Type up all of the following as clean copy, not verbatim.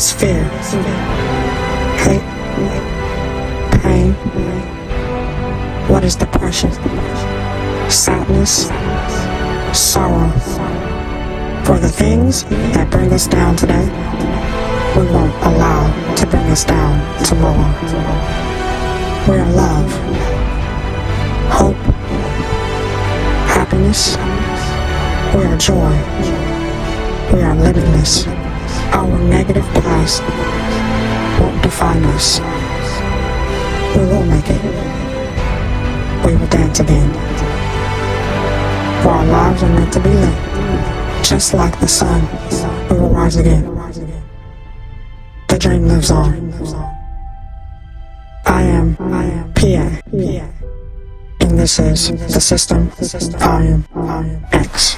is fear. Hate. Pain. What is depression? Sadness. Sorrow. For the things that bring us down today, we won't allow to bring us down tomorrow. We're love, hope, happiness. We are joy. We are livingness. Our negative past won't define us. We will make it. We will dance again. For our lives are meant to be lit. Just like the sun, we will rise again. The dream lives on. I am PA. And this is The System Volume X.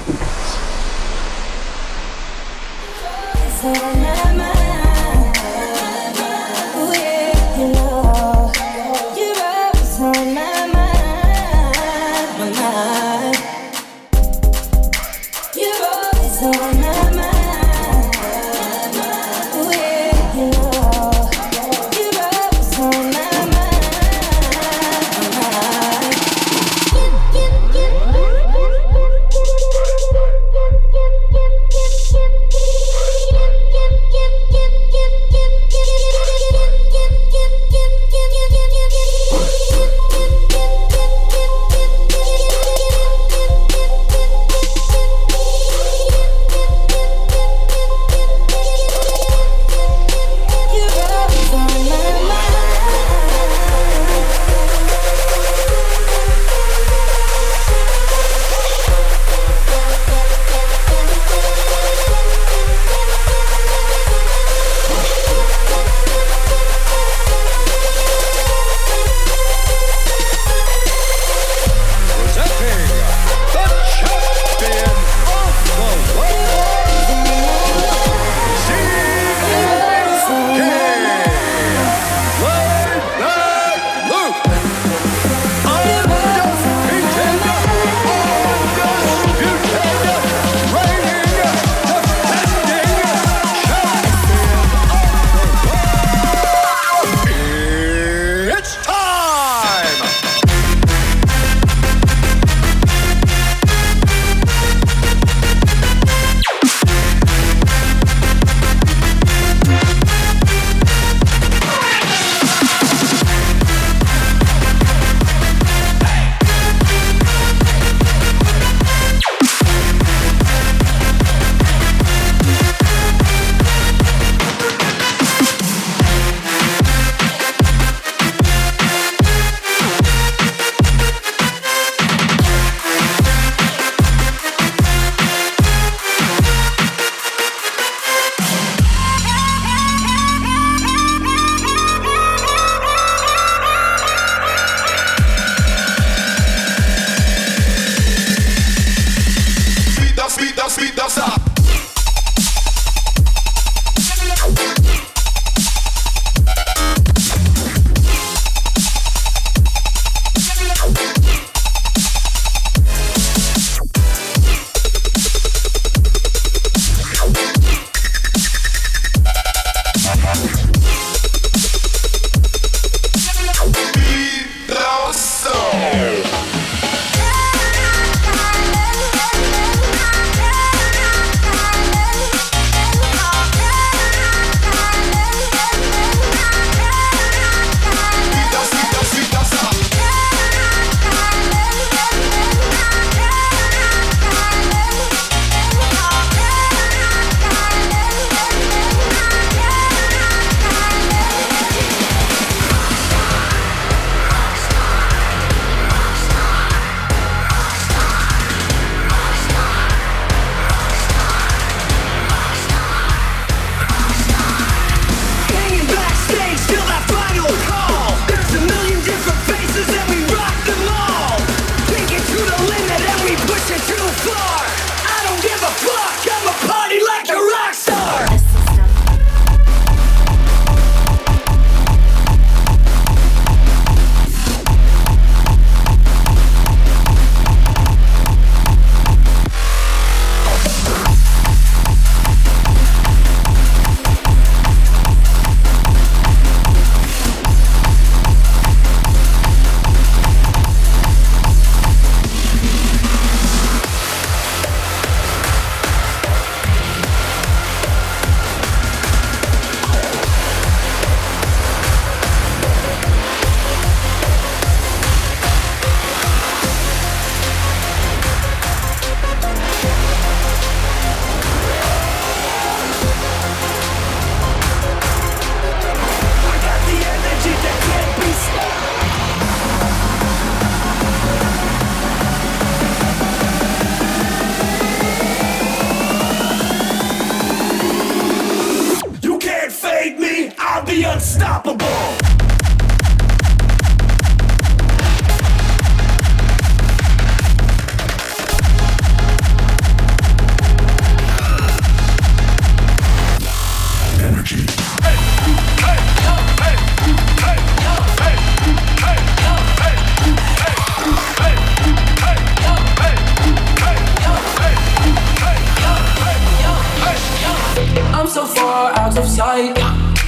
I'll be unstoppable.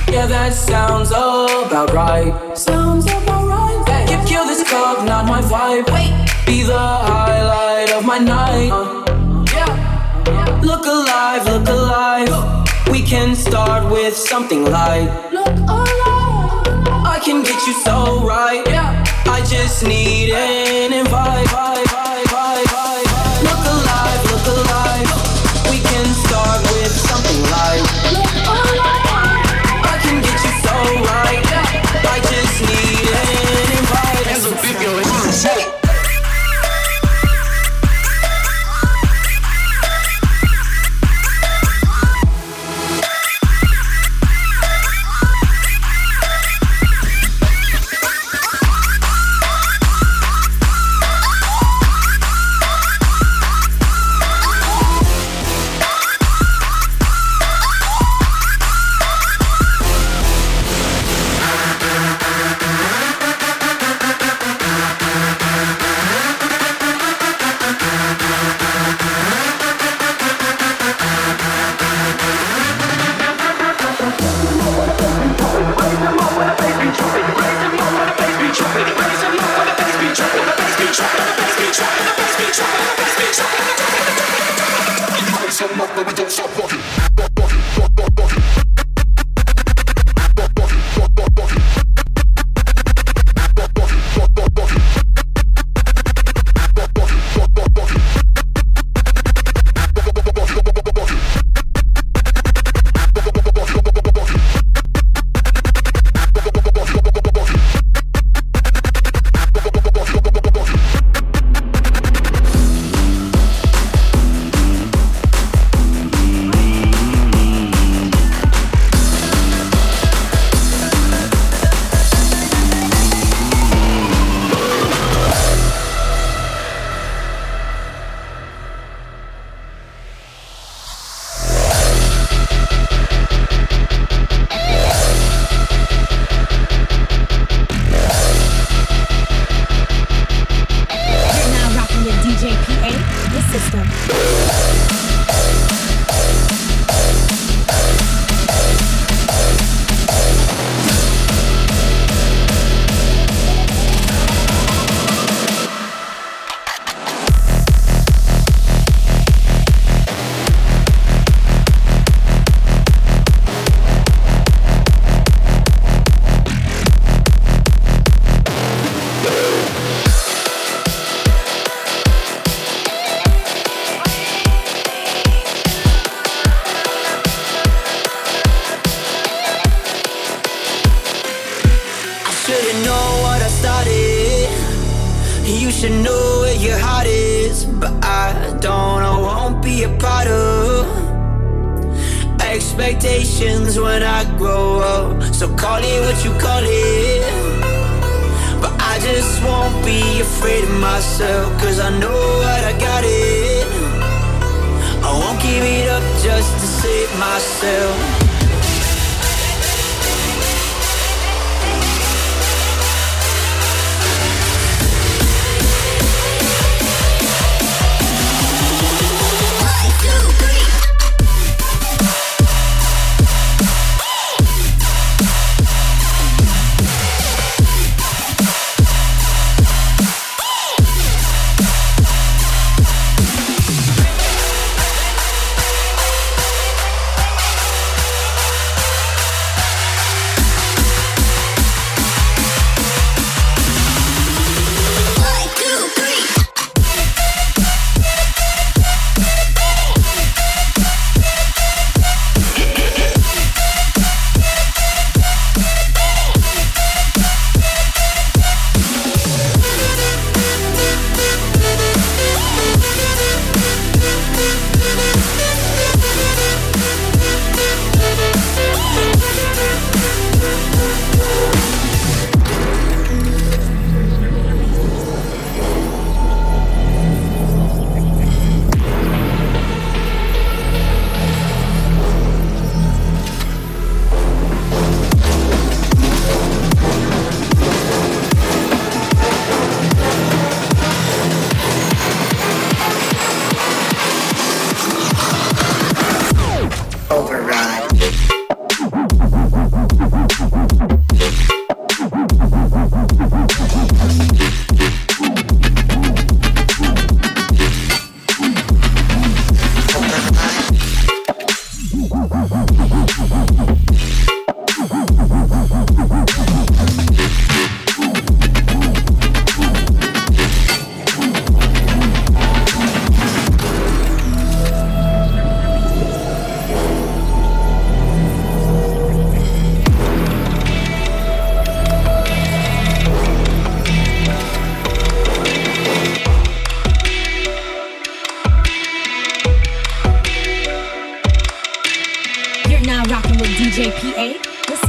Yeah, that sounds about right. Sounds about right. Hey. Can't kill this club, not my vibe. Wait, be the highlight of my night. Yeah. Look alive, look alive. Go. We can start with something light. Look alive. I can get you so right. Yeah. I just need an invite. Look alive, look alive. Go. We can start with something light.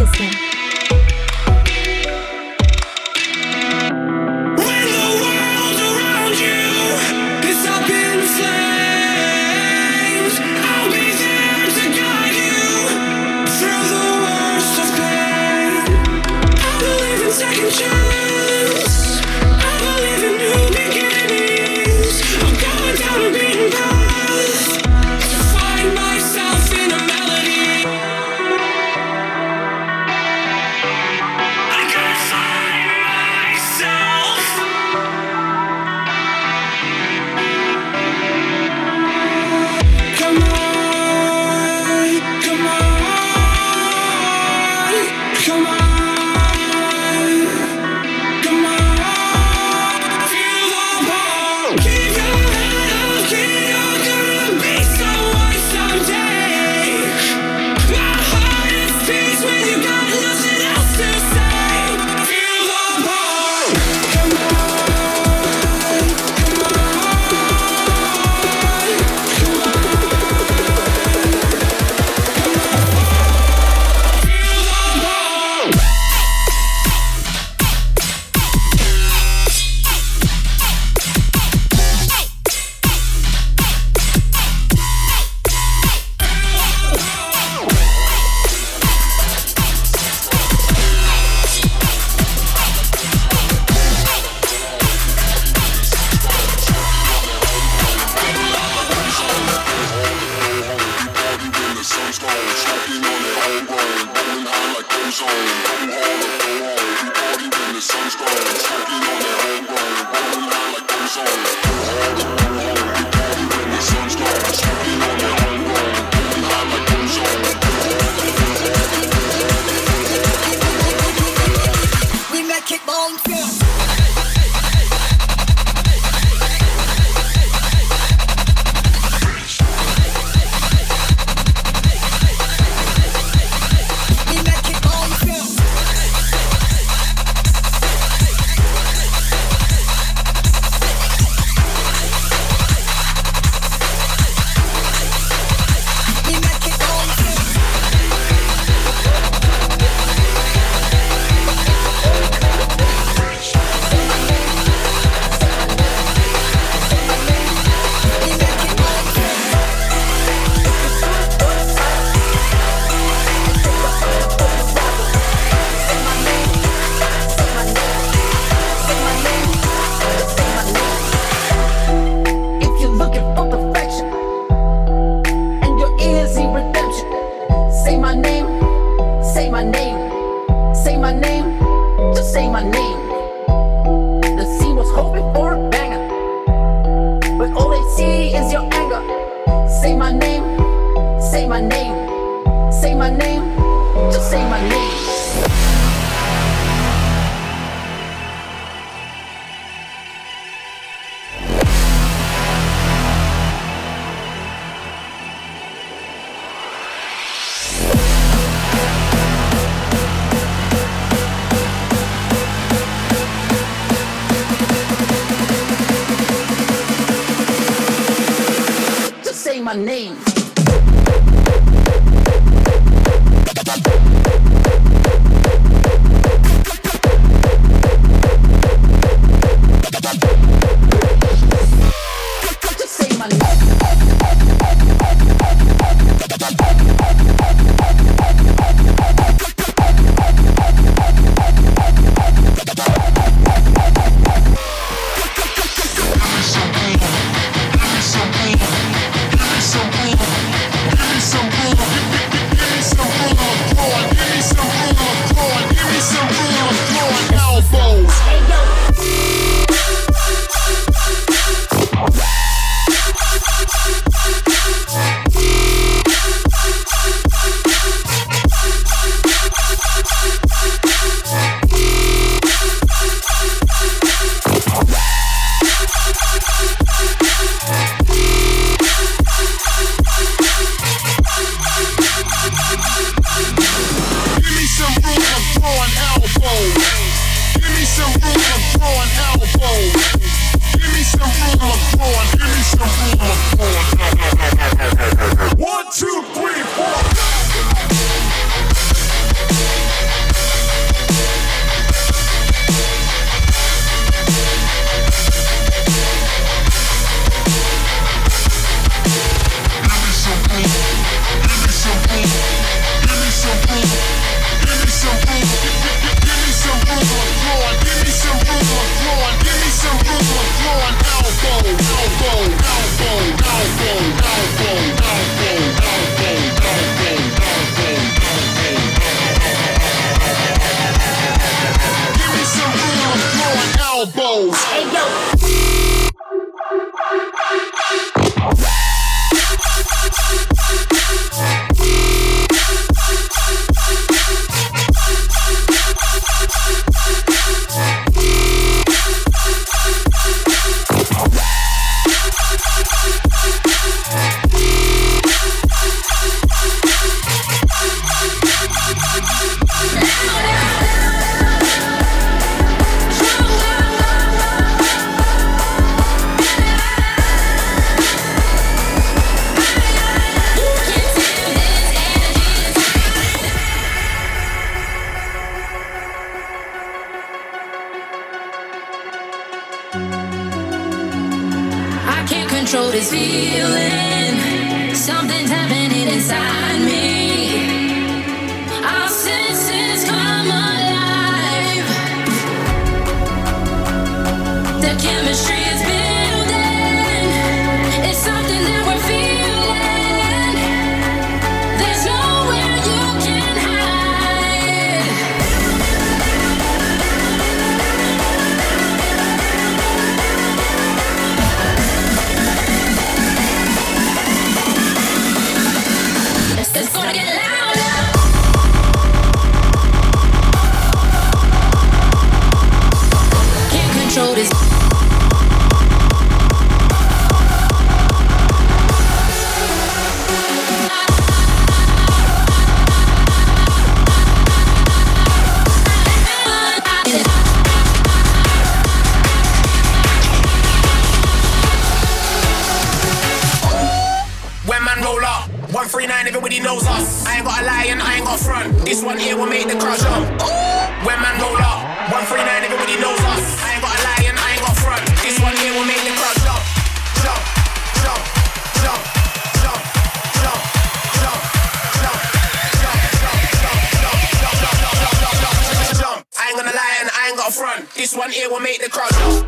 System. control this feeling. Something's happening inside me. I'll sense it's come alive. The chemistry is building. It's something that we're feeling. There's nowhere you can hide. It's gonna get louder. Can't control this. Everybody knows us. I ain't got a lie and I ain't got front. This one here will make the crowd jump. When man roll up, 139. Everybody knows us. I ain't got a lie and I ain't got front. This one here will make the crowd jump, jump, jump, jump, jump, jump, jump, jump, jump, jump, jump, jump, jump. I ain't gonna lie and I ain't got front. This one here will make the crowd jump.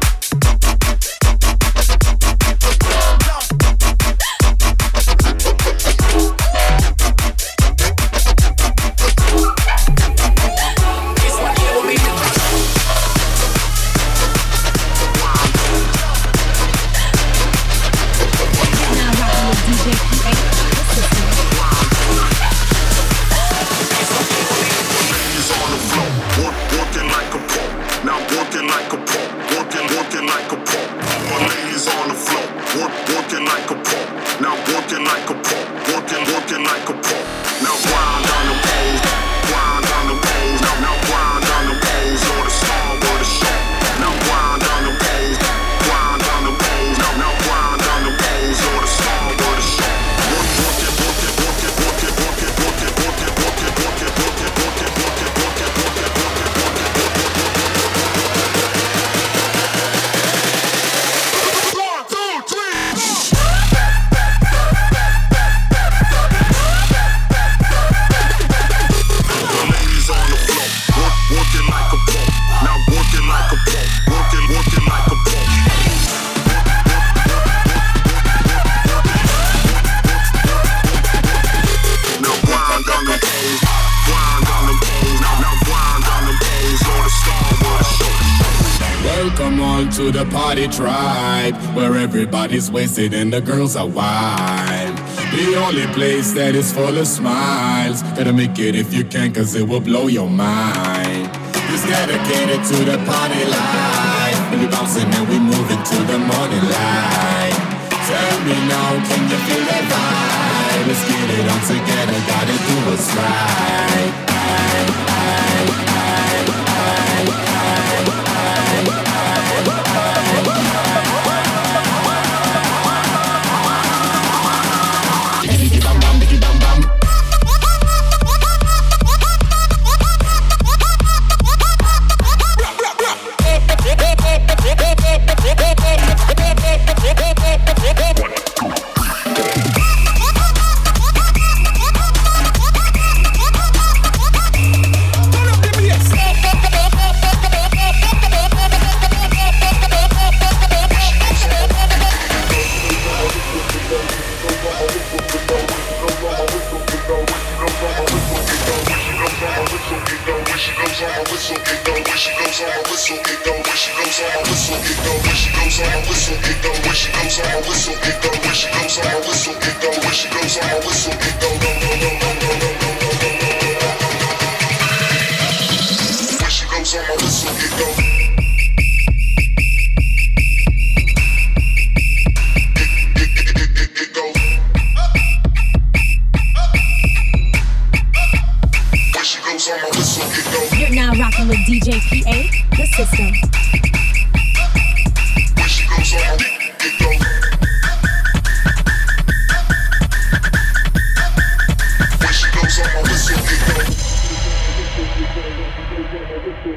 To the party tribe, where everybody's wasted and the girls are wild. The only place that is full of smiles. Better make it if you can, cause it will blow your mind. It's dedicated to the party life. We bouncing and we moving to the morning light. Tell me now, can you feel that vibe? Let's get it on together, gotta do what's right. You're now rocking with DJ PA, The System. Yo,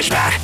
language back.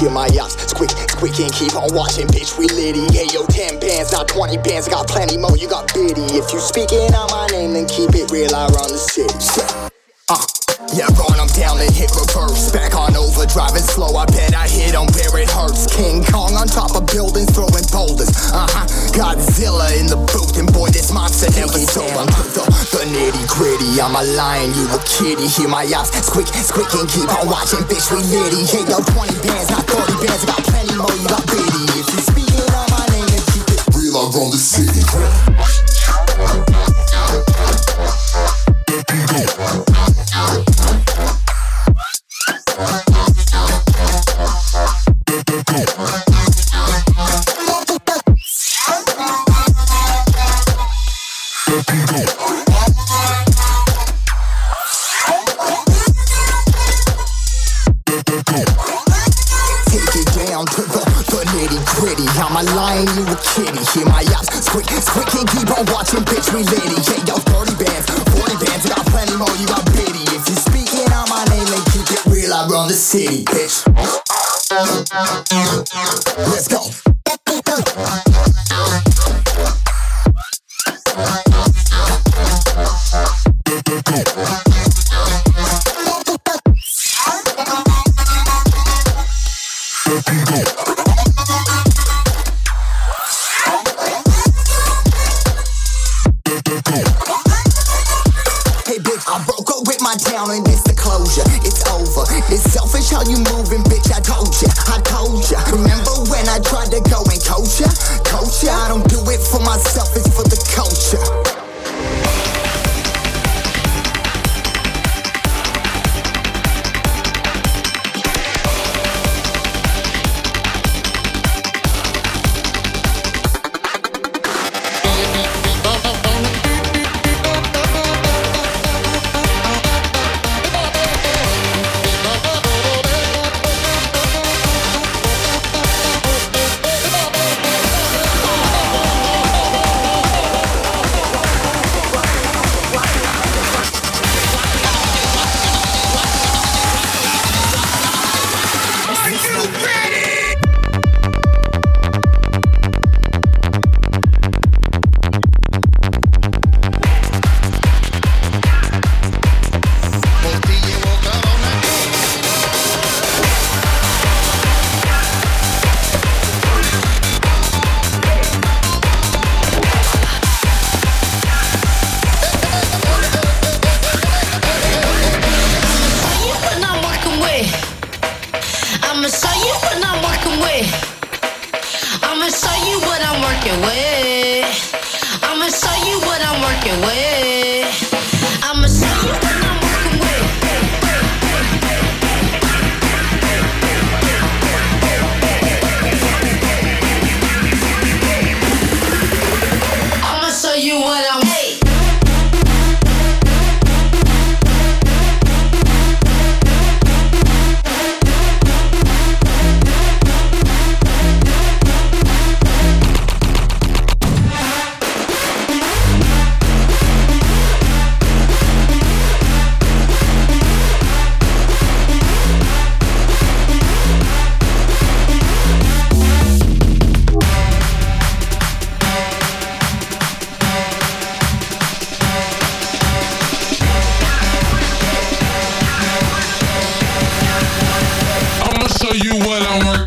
Hear my eyes squeak, squeak and keep on watching, bitch, we litty. Hey, yo, 20 bands, not 30 bands, I got plenty more, you got bitty. If you speaking on my name, then keep it real, I run the city. show you what I'm working.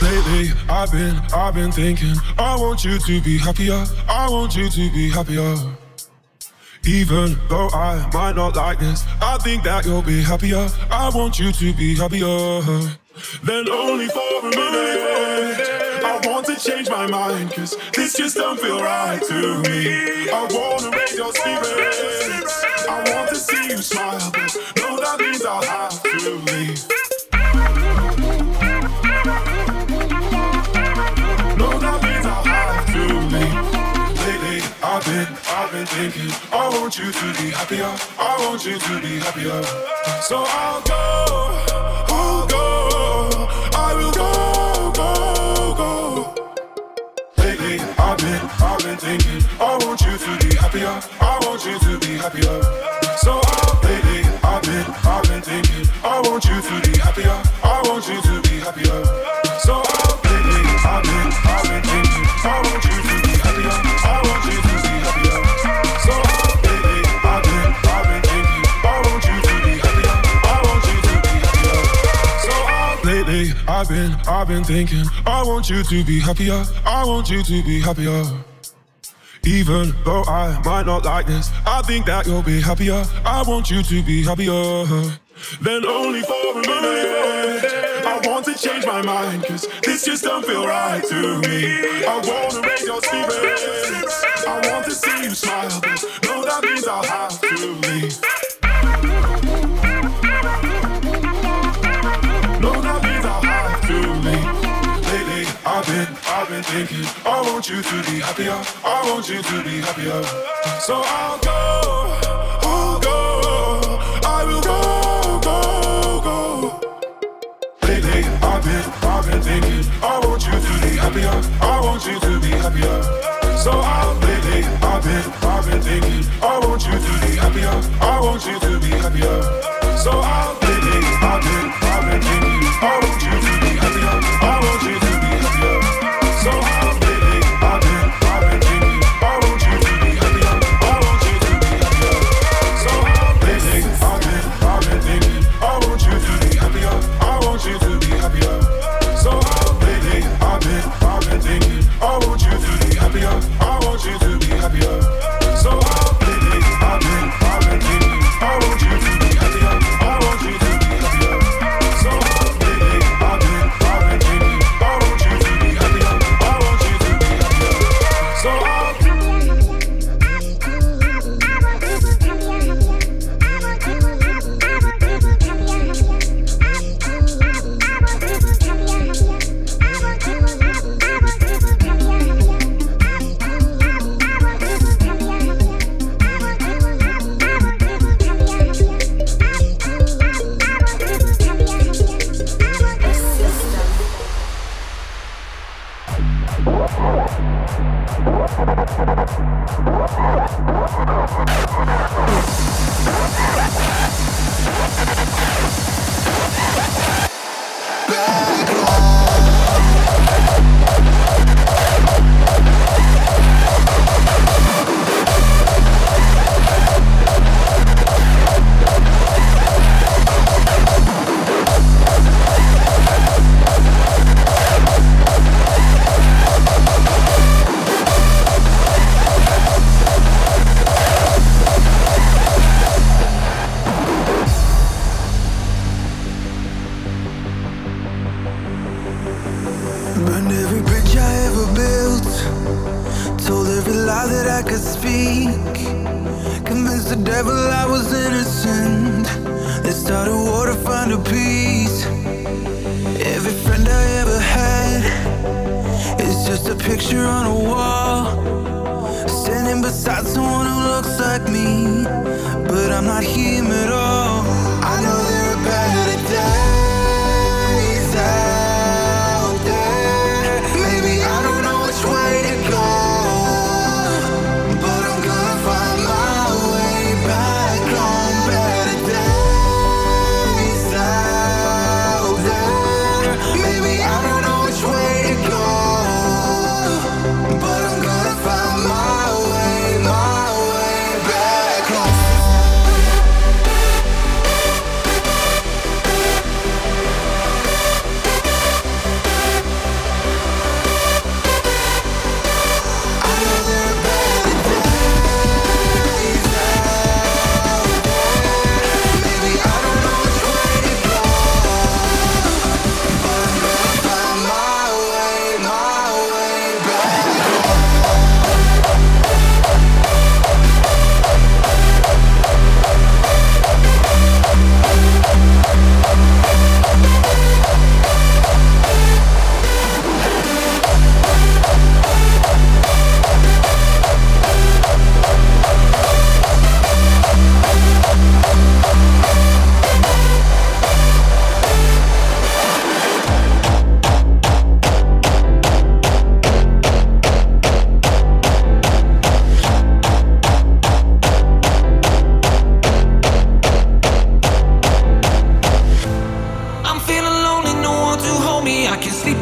Lately, I've been thinking, I want you to be happier, I want you to be happier. Even though I might not like this, I think that you'll be happier, I want you to be happier. Then only for a minute, I want to change my mind, cause this just don't feel right to me. I wanna raise your spirits, I want to see you smile, but no, that means I'll have to leave. I've been thinking, I want you to be happier, I want you to be happier. So I'll go, I will go. Lately, I've been thinking, I want you to be happier, I want you to be happier. So lately, I've been thinking, I want you to be happier, I want you to be happier. So lately, I've been thinking, I want you to be happier, I want you to. I've been thinking, I want you to be happier, I want you to be happier. Even though I might not like this, I think that you'll be happier, I want you to be happier. Then only for a minute, I want to change my mind, cause this just don't feel right to me. I wanna raise your spirits, I want to see you smile, but no, that means I'll have to leave. I've been thinking, I want you to be happier, I want you to be happier. So I'll go, I will go. Lately, I've been thinking, I want you to be happier, I want you to be happier. So lately, I've been thinking, I want you to be happier, I want you to be happier. So lately, I've been thinking, I want you to be happier, I want you to be happier. So I've been thinking, I want you to be happier, I want you to be happier. So I've been thinking, I want you to be happier, I want you to be happier. So I've been thinking, I want you to be happier, I want you to be happier. So I've been thinking, I want you to be happier, I want you to be happier. So I've been thinking, I want you to be happier. So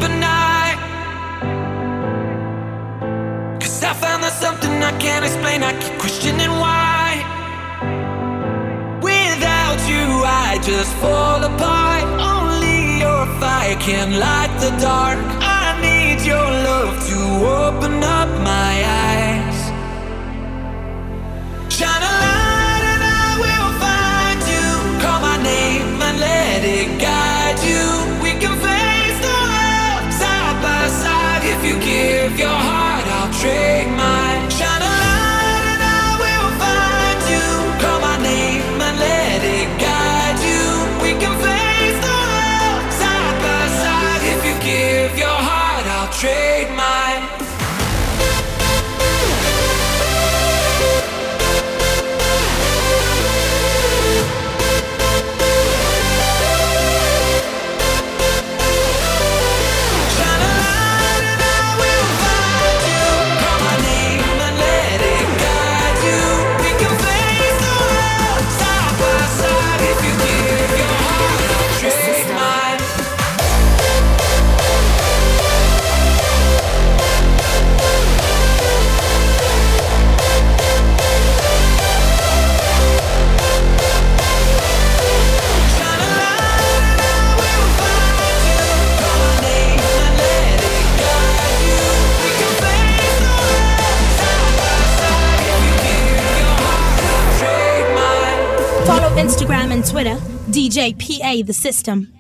the night, 'cause I found there's something I can't explain. I keep questioning why. Without you I just fall apart. Only your fire can light the dark. I need your love to open up my eyes. Shine a light and I will find you. Call my name and let it guide you. We can face the world side by side. If you give your heart, I'll trade mine. Shine a light and I will find you. Call my name and let it guide you. We can face the world side by side. If you give your heart, I'll trade mine. Instagram and Twitter, DJ PA The System.